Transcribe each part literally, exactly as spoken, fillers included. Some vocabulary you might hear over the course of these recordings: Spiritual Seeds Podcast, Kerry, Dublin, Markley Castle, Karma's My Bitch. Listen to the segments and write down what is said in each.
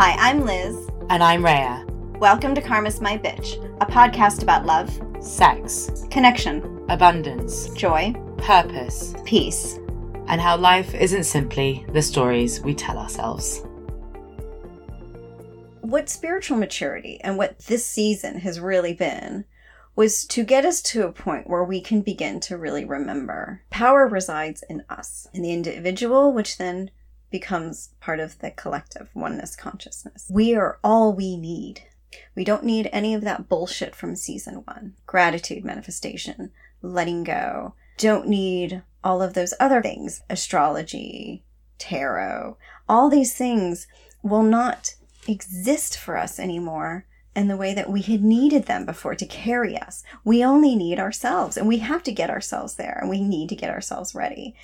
Hi, I'm Liz. And I'm Rhea. Welcome to Karma's My Bitch, a podcast about love, sex, connection, abundance, joy, purpose, peace, and how life isn't simply the stories we tell ourselves. What spiritual maturity and what this season has really been was to get us to a point where we can begin to really remember. Power resides in us, in the individual, which then becomes part of the collective oneness consciousness. We are all we need. We don't need any of that bullshit from season one. Gratitude, manifestation, letting go. Don't need all of those other things. Astrology, tarot, all these things will not exist for us anymore and the way that we had needed them before to carry us. We only need ourselves, and we have to get ourselves there, and we need to get ourselves ready.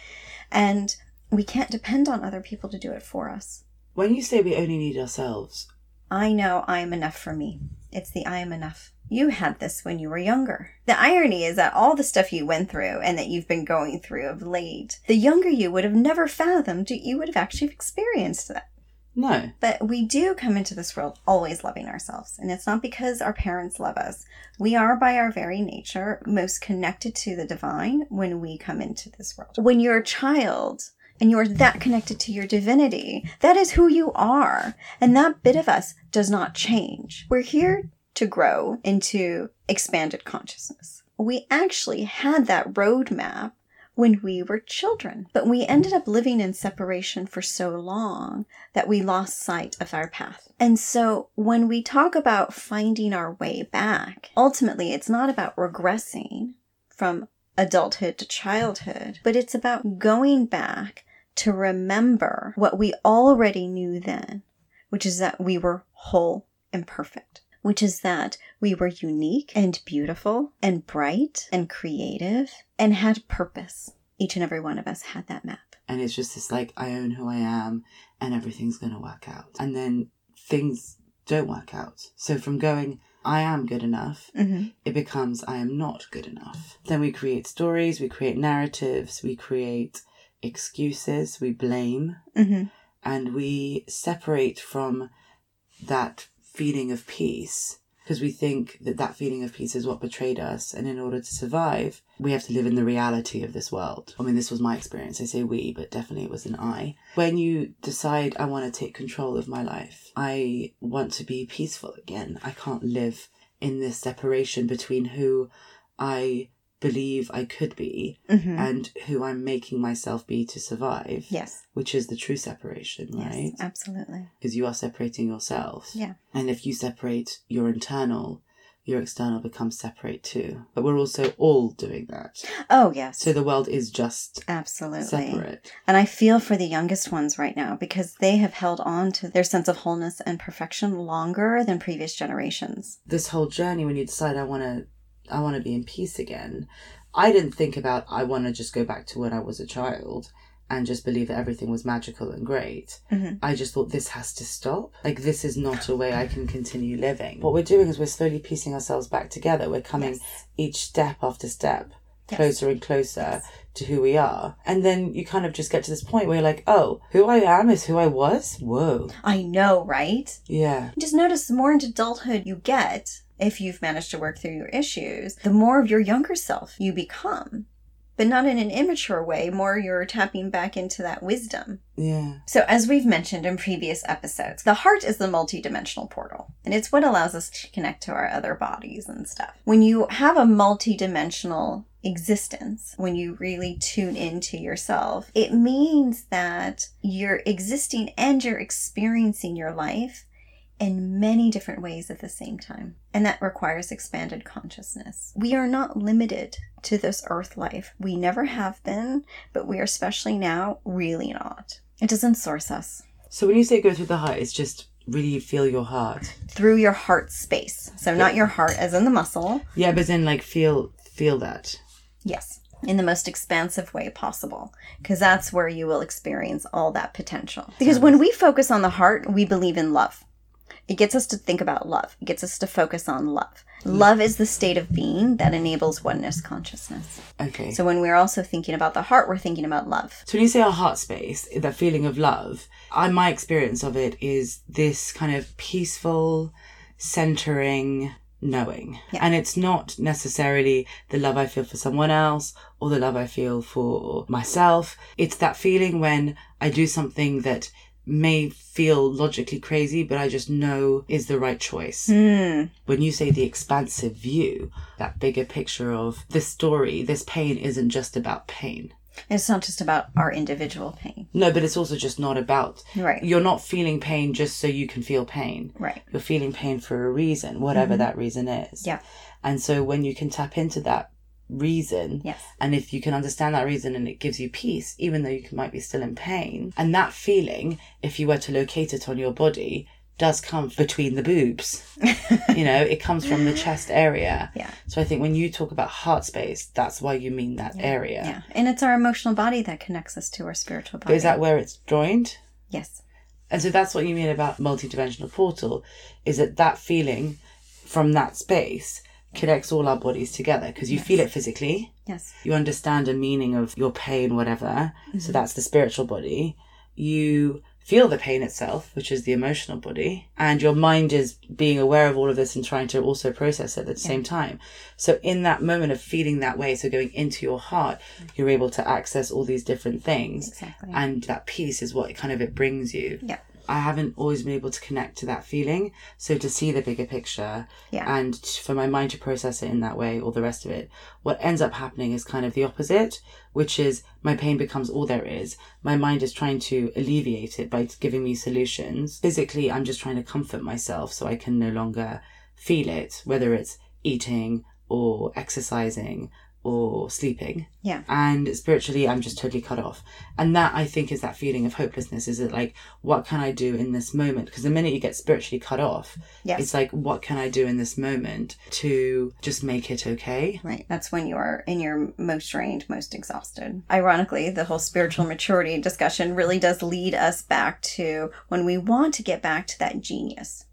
And we can't depend on other people to do it for us. When you say we only need ourselves, I know I am enough for me. It's the I am enough. You had this when you were younger. The irony is that all the stuff you went through and that you've been going through of late, the younger you would have never fathomed, you would have actually experienced that. No. But we do come into this world always loving ourselves. And it's not because our parents love us. We are, by our very nature, most connected to the divine when we come into this world. When you're a child and you're that connected to your divinity, that is who you are. And that bit of us does not change. We're here to grow into expanded consciousness. We actually had that roadmap when we were children, but we ended up living in separation for so long that we lost sight of our path. And so when we talk about finding our way back, ultimately it's not about regressing from adulthood to childhood, but it's about going back to remember what we already knew then, which is that we were whole and perfect, which is that we were unique and beautiful and bright and creative and had purpose. Each and every one of us had that map. And it's just this like, I own who I am and everything's going to work out. And then things don't work out. So from going, I am good enough, mm-hmm. It becomes I am not good enough. Then we create stories, we create narratives, we create excuses, we blame, mm-hmm. and we separate from that feeling of peace because we think that that feeling of peace is what betrayed us, and in order to survive we have to live in the reality of this world. I mean, this was my experience. I say we, but definitely it was an I. When you decide I want to take control of my life, I want to be peaceful again, I can't live in this separation between who I believe I could be, mm-hmm. and who I'm making myself be to survive. Yes. Which is the true separation, right? Yes, absolutely. Because you are separating yourself. Yeah. And if you separate your internal, your external becomes separate too. But we're also all doing that. Oh, yes. So the world is just absolutely separate. And I feel for the youngest ones right now because they have held on to their sense of wholeness and perfection longer than previous generations. This whole journey when you decide I want to I want to be in peace again. I didn't think about, I want to just go back to when I was a child and just believe that everything was magical and great. Mm-hmm. I just thought this has to stop. Like, this is not a way I can continue living. What we're doing is we're slowly piecing ourselves back together. We're coming yes. each step after step closer yes. and closer yes. to who we are. And then you kind of just get to this point where you're like, oh, who I am is who I was? Whoa. I know, right? Yeah. Just notice the more into adulthood you get, if you've managed to work through your issues, the more of your younger self you become, but not in an immature way, more you're tapping back into that wisdom. Yeah. So as we've mentioned in previous episodes, the heart is the multidimensional portal, and it's what allows us to connect to our other bodies and stuff. When you have a multidimensional existence, when you really tune into yourself, it means that you're existing and you're experiencing your life in many different ways at the same time. And that requires expanded consciousness. We are not limited to this earth life. We never have been, but we are especially now really not. It doesn't source us. So when you say go through the heart, it's just really feel your heart. Through your heart space. So yeah. Not your heart as in the muscle. Yeah, but then like feel feel that. Yes. In the most expansive way possible, because that's where you will experience all that potential. Because when we focus on the heart, we believe in love. It gets us to think about love. It gets us to focus on love. Love is the state of being that enables oneness consciousness. Okay. So when we're also thinking about the heart, we're thinking about love. So when you say our heart space, that feeling of love, I, my experience of it is this kind of peaceful, centering knowing. Yeah. And it's not necessarily the love I feel for someone else or the love I feel for myself. It's that feeling when I do something that may feel logically crazy, but I just know is the right choice. Mm. When you say the expansive view, that bigger picture of this story, this pain isn't just about pain. It's not just about our individual pain. No, but it's also just not about... Right. You're not feeling pain just so you can feel pain. Right. You're feeling pain for a reason, whatever mm-hmm. that reason is. Yeah. And so when you can tap into that reason, yes. and if you can understand that reason and it gives you peace, even though you can, might be still in pain, and that feeling, if you were to locate it on your body, does come between the boobs. You know, it comes from the chest area. Yeah. So I think when you talk about heart space, that's why you mean that yeah. area. Yeah. And it's our emotional body that connects us to our spiritual body. But is that where it's joined? Yes. And so that's what you mean about multidimensional portal, is that that feeling from that space connects all our bodies together, because you yes. feel it physically. Yes. You understand a meaning of your pain, whatever. Mm-hmm. So that's the spiritual body. You feel the pain itself, which is the emotional body. And your mind is being aware of all of this and trying to also process it at the yeah. same time. So in that moment of feeling that way, so going into your heart, mm-hmm. you're able to access all these different things. Exactly. And that peace is what kind of it brings you. Yeah. I haven't always been able to connect to that feeling. So to see the bigger picture yeah. and for my mind to process it in that way, all the rest of it, what ends up happening is kind of the opposite, which is my pain becomes all there is. My mind is trying to alleviate it by giving me solutions. Physically, I'm just trying to comfort myself so I can no longer feel it, whether it's eating or exercising or sleeping. Yeah. And spiritually, I'm just totally cut off. And that, I think, is that feeling of hopelessness. Is it like, what can I do in this moment? Because the minute you get spiritually cut off, yes. it's like, what can I do in this moment to just make it okay? Right. That's when you are in your most drained, most exhausted. Ironically, the whole spiritual maturity discussion really does lead us back to when we want to get back to that genius,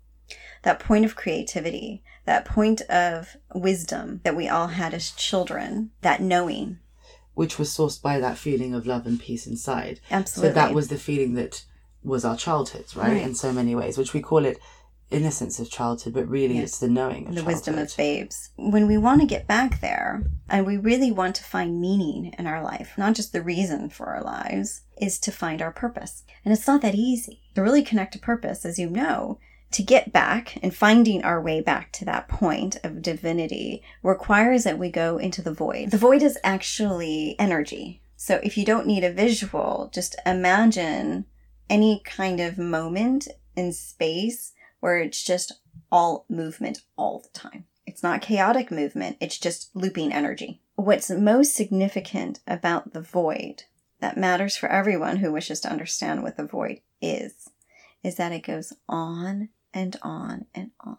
that point of creativity, that point of wisdom that we all had as children, that knowing. Which was sourced by that feeling of love and peace inside. Absolutely. So that was the feeling that was our childhood, right? right. In so many ways, which we call it innocence of childhood, but really yes. it's the knowing of the childhood. Wisdom of babes. When we want to get back there, and we really want to find meaning in our life, not just the reason for our lives, is to find our purpose. And it's not that easy. To really connect to purpose, as you know, to get back and finding our way back to that point of divinity requires that we go into the void. The void is actually energy. So if you don't need a visual, just imagine any kind of moment in space where it's just all movement all the time. It's not chaotic movement. It's just looping energy. What's most significant about the void that matters for everyone who wishes to understand what the void is, is that it goes on and on and on.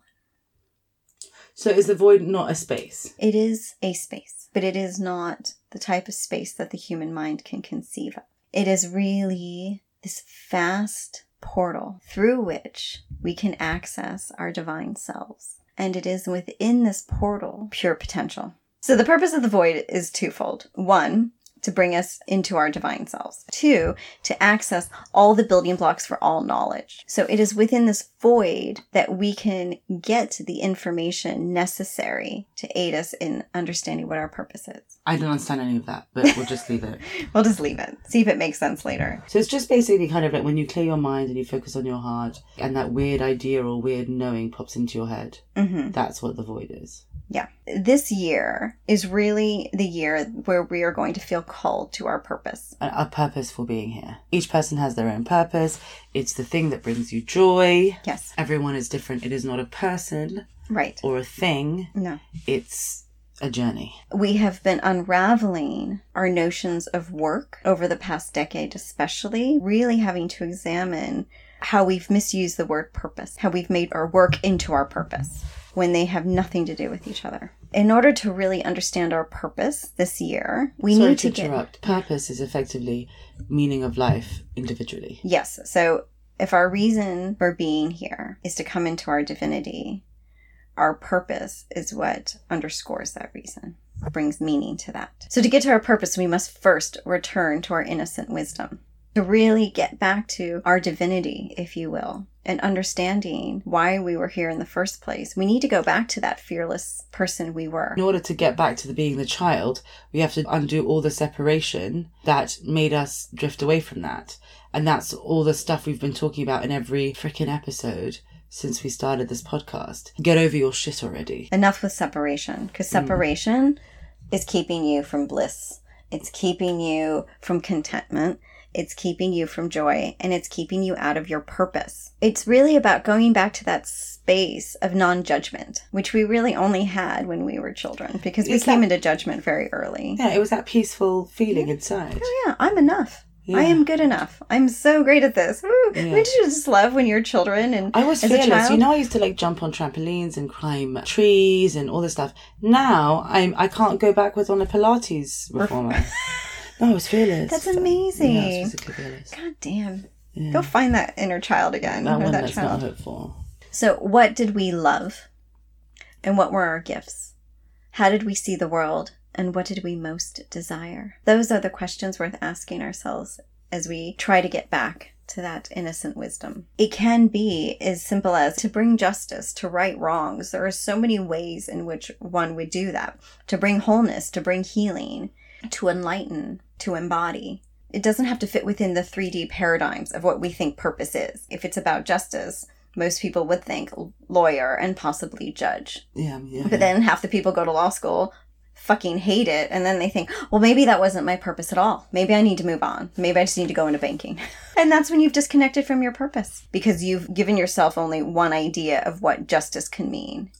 So is the void not a space? It is a space, but it is not the type of space that the human mind can conceive of. It is really this vast portal through which we can access our divine selves. And it is within this portal pure potential. So the purpose of the void is twofold. One, to bring us into our divine selves. Two, to access all the building blocks for all knowledge. So it is within this void that we can get the information necessary to aid us in understanding what our purpose is. I don't understand any of that, but we'll just leave it. We'll just leave it. See if it makes sense later. So it's just basically kind of like when you clear your mind and you focus on your heart and that weird idea or weird knowing pops into your head. Mm-hmm. That's what the void is. Yeah. This year is really the year where we are going to feel called to our purpose. A purpose for being here. Each person has their own purpose. It's the thing that brings you joy. Yes. Everyone is different. It is not a person. Right. Or a thing. No. It's a journey. We have been unraveling our notions of work over the past decade, especially, really having to examine how we've misused the word purpose, how we've made our work into our purpose when they have nothing to do with each other. In order to really understand our purpose this year, we Sorry need to, to interrupt. Get... Purpose is effectively meaning of life individually. Yes. So If our reason for being here is to come into our divinity, our purpose is what underscores that reason, brings meaning to that. So to get to our purpose, we must first return to our innocent wisdom, to really get back to our divinity, if you will, and understanding why we were here in the first place. We need to go back to that fearless person we were. In order to get back to the being the child, we have to undo all the separation that made us drift away from that. And that's all the stuff we've been talking about in every freaking episode since we started this podcast. Get over your shit already. Enough with separation, because separation mm. is keeping you from bliss. It's keeping you from contentment. It's keeping you from joy, and it's keeping you out of your purpose. It's really about going back to that space of non-judgment, which we really only had when we were children, because we it's came that, into judgment very early. Yeah, it was that peaceful feeling yeah. inside. Oh yeah, I'm enough. Yeah. I am good enough. I'm so great at this. Woo. Yeah. Don't you just love when you're children? And I was fearless. You know, I used to like jump on trampolines and climb trees and all this stuff. Now I'm I can't go backwards on a Pilates reformer. Oh, I was fearless. That's amazing. Yeah, I was physically fearless. God damn. Yeah. Go find that inner child again. That one that that's child. Not hopeful. So what did we love? And what were our gifts? How did we see the world? And what did we most desire? Those are the questions worth asking ourselves as we try to get back to that innocent wisdom. It can be as simple as to bring justice, to right wrongs. There are so many ways in which one would do that. To bring wholeness, to bring healing, to enlighten, to embody. It doesn't have to fit within the three D paradigms of what we think purpose is. If it's about justice, most people would think lawyer and possibly judge. Yeah, yeah. But yeah. Then half the people go to law school, fucking hate it, and then they think, well, maybe that wasn't my purpose at all. Maybe I need to move on. Maybe I just need to go into banking. And that's when you've disconnected from your purpose, because you've given yourself only one idea of what justice can mean.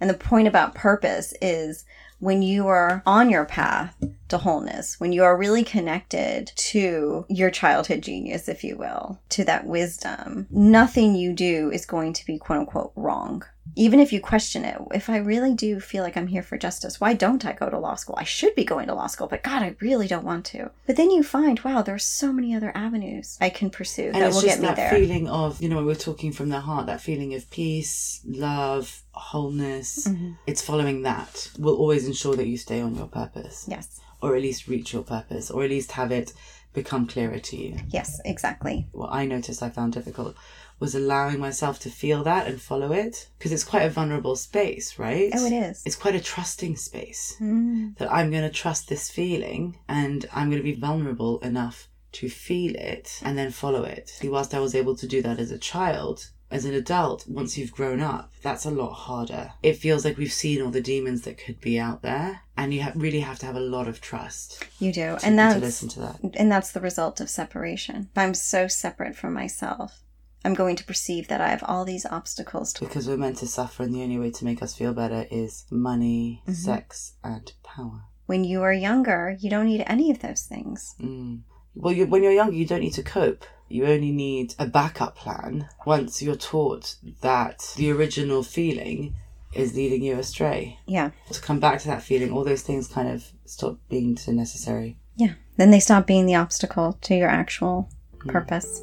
And the point about purpose is, when you are on your path to wholeness, when you are really connected to your childhood genius, if you will, to that wisdom, nothing you do is going to be quote unquote wrong. Even if you question it, if I really do feel like I'm here for justice, why don't I go to law school? I should be going to law school, but God, I really don't want to. But then you find, wow, there's so many other avenues I can pursue that will get me there. And it's just that feeling of, you know, when we're talking from the heart, that feeling of peace, love, wholeness. Mm-hmm. It's following that will always ensure that you stay on your purpose. Yes. Or at least reach your purpose, or at least have it become clearer to you. Yes, exactly. What I noticed I found difficult was allowing myself to feel that and follow it, because it's quite a vulnerable space, right? Oh, it is. It's quite a trusting space mm. that I'm going to trust this feeling, and I'm going to be vulnerable enough to feel it and then follow it. Whilst I was able to do that as a child, as an adult, once you've grown up, that's a lot harder. It feels like we've seen all the demons that could be out there, and you ha- really have to have a lot of trust. You do. To, and that's, to listen to that. And that's the result of separation. I'm so separate from myself. I'm going to perceive that I have all these obstacles to... Because we're meant to suffer, and the only way to make us feel better is money, mm-hmm. sex, and power. When you are younger, you don't need any of those things. Mm. Well, you, when you're younger, you don't need to cope. You only need a backup plan once you're taught that the original feeling is leading you astray. Yeah. To come back to that feeling, all those things kind of stop being so necessary. Yeah. Then they stop being the obstacle to your actual mm. purpose.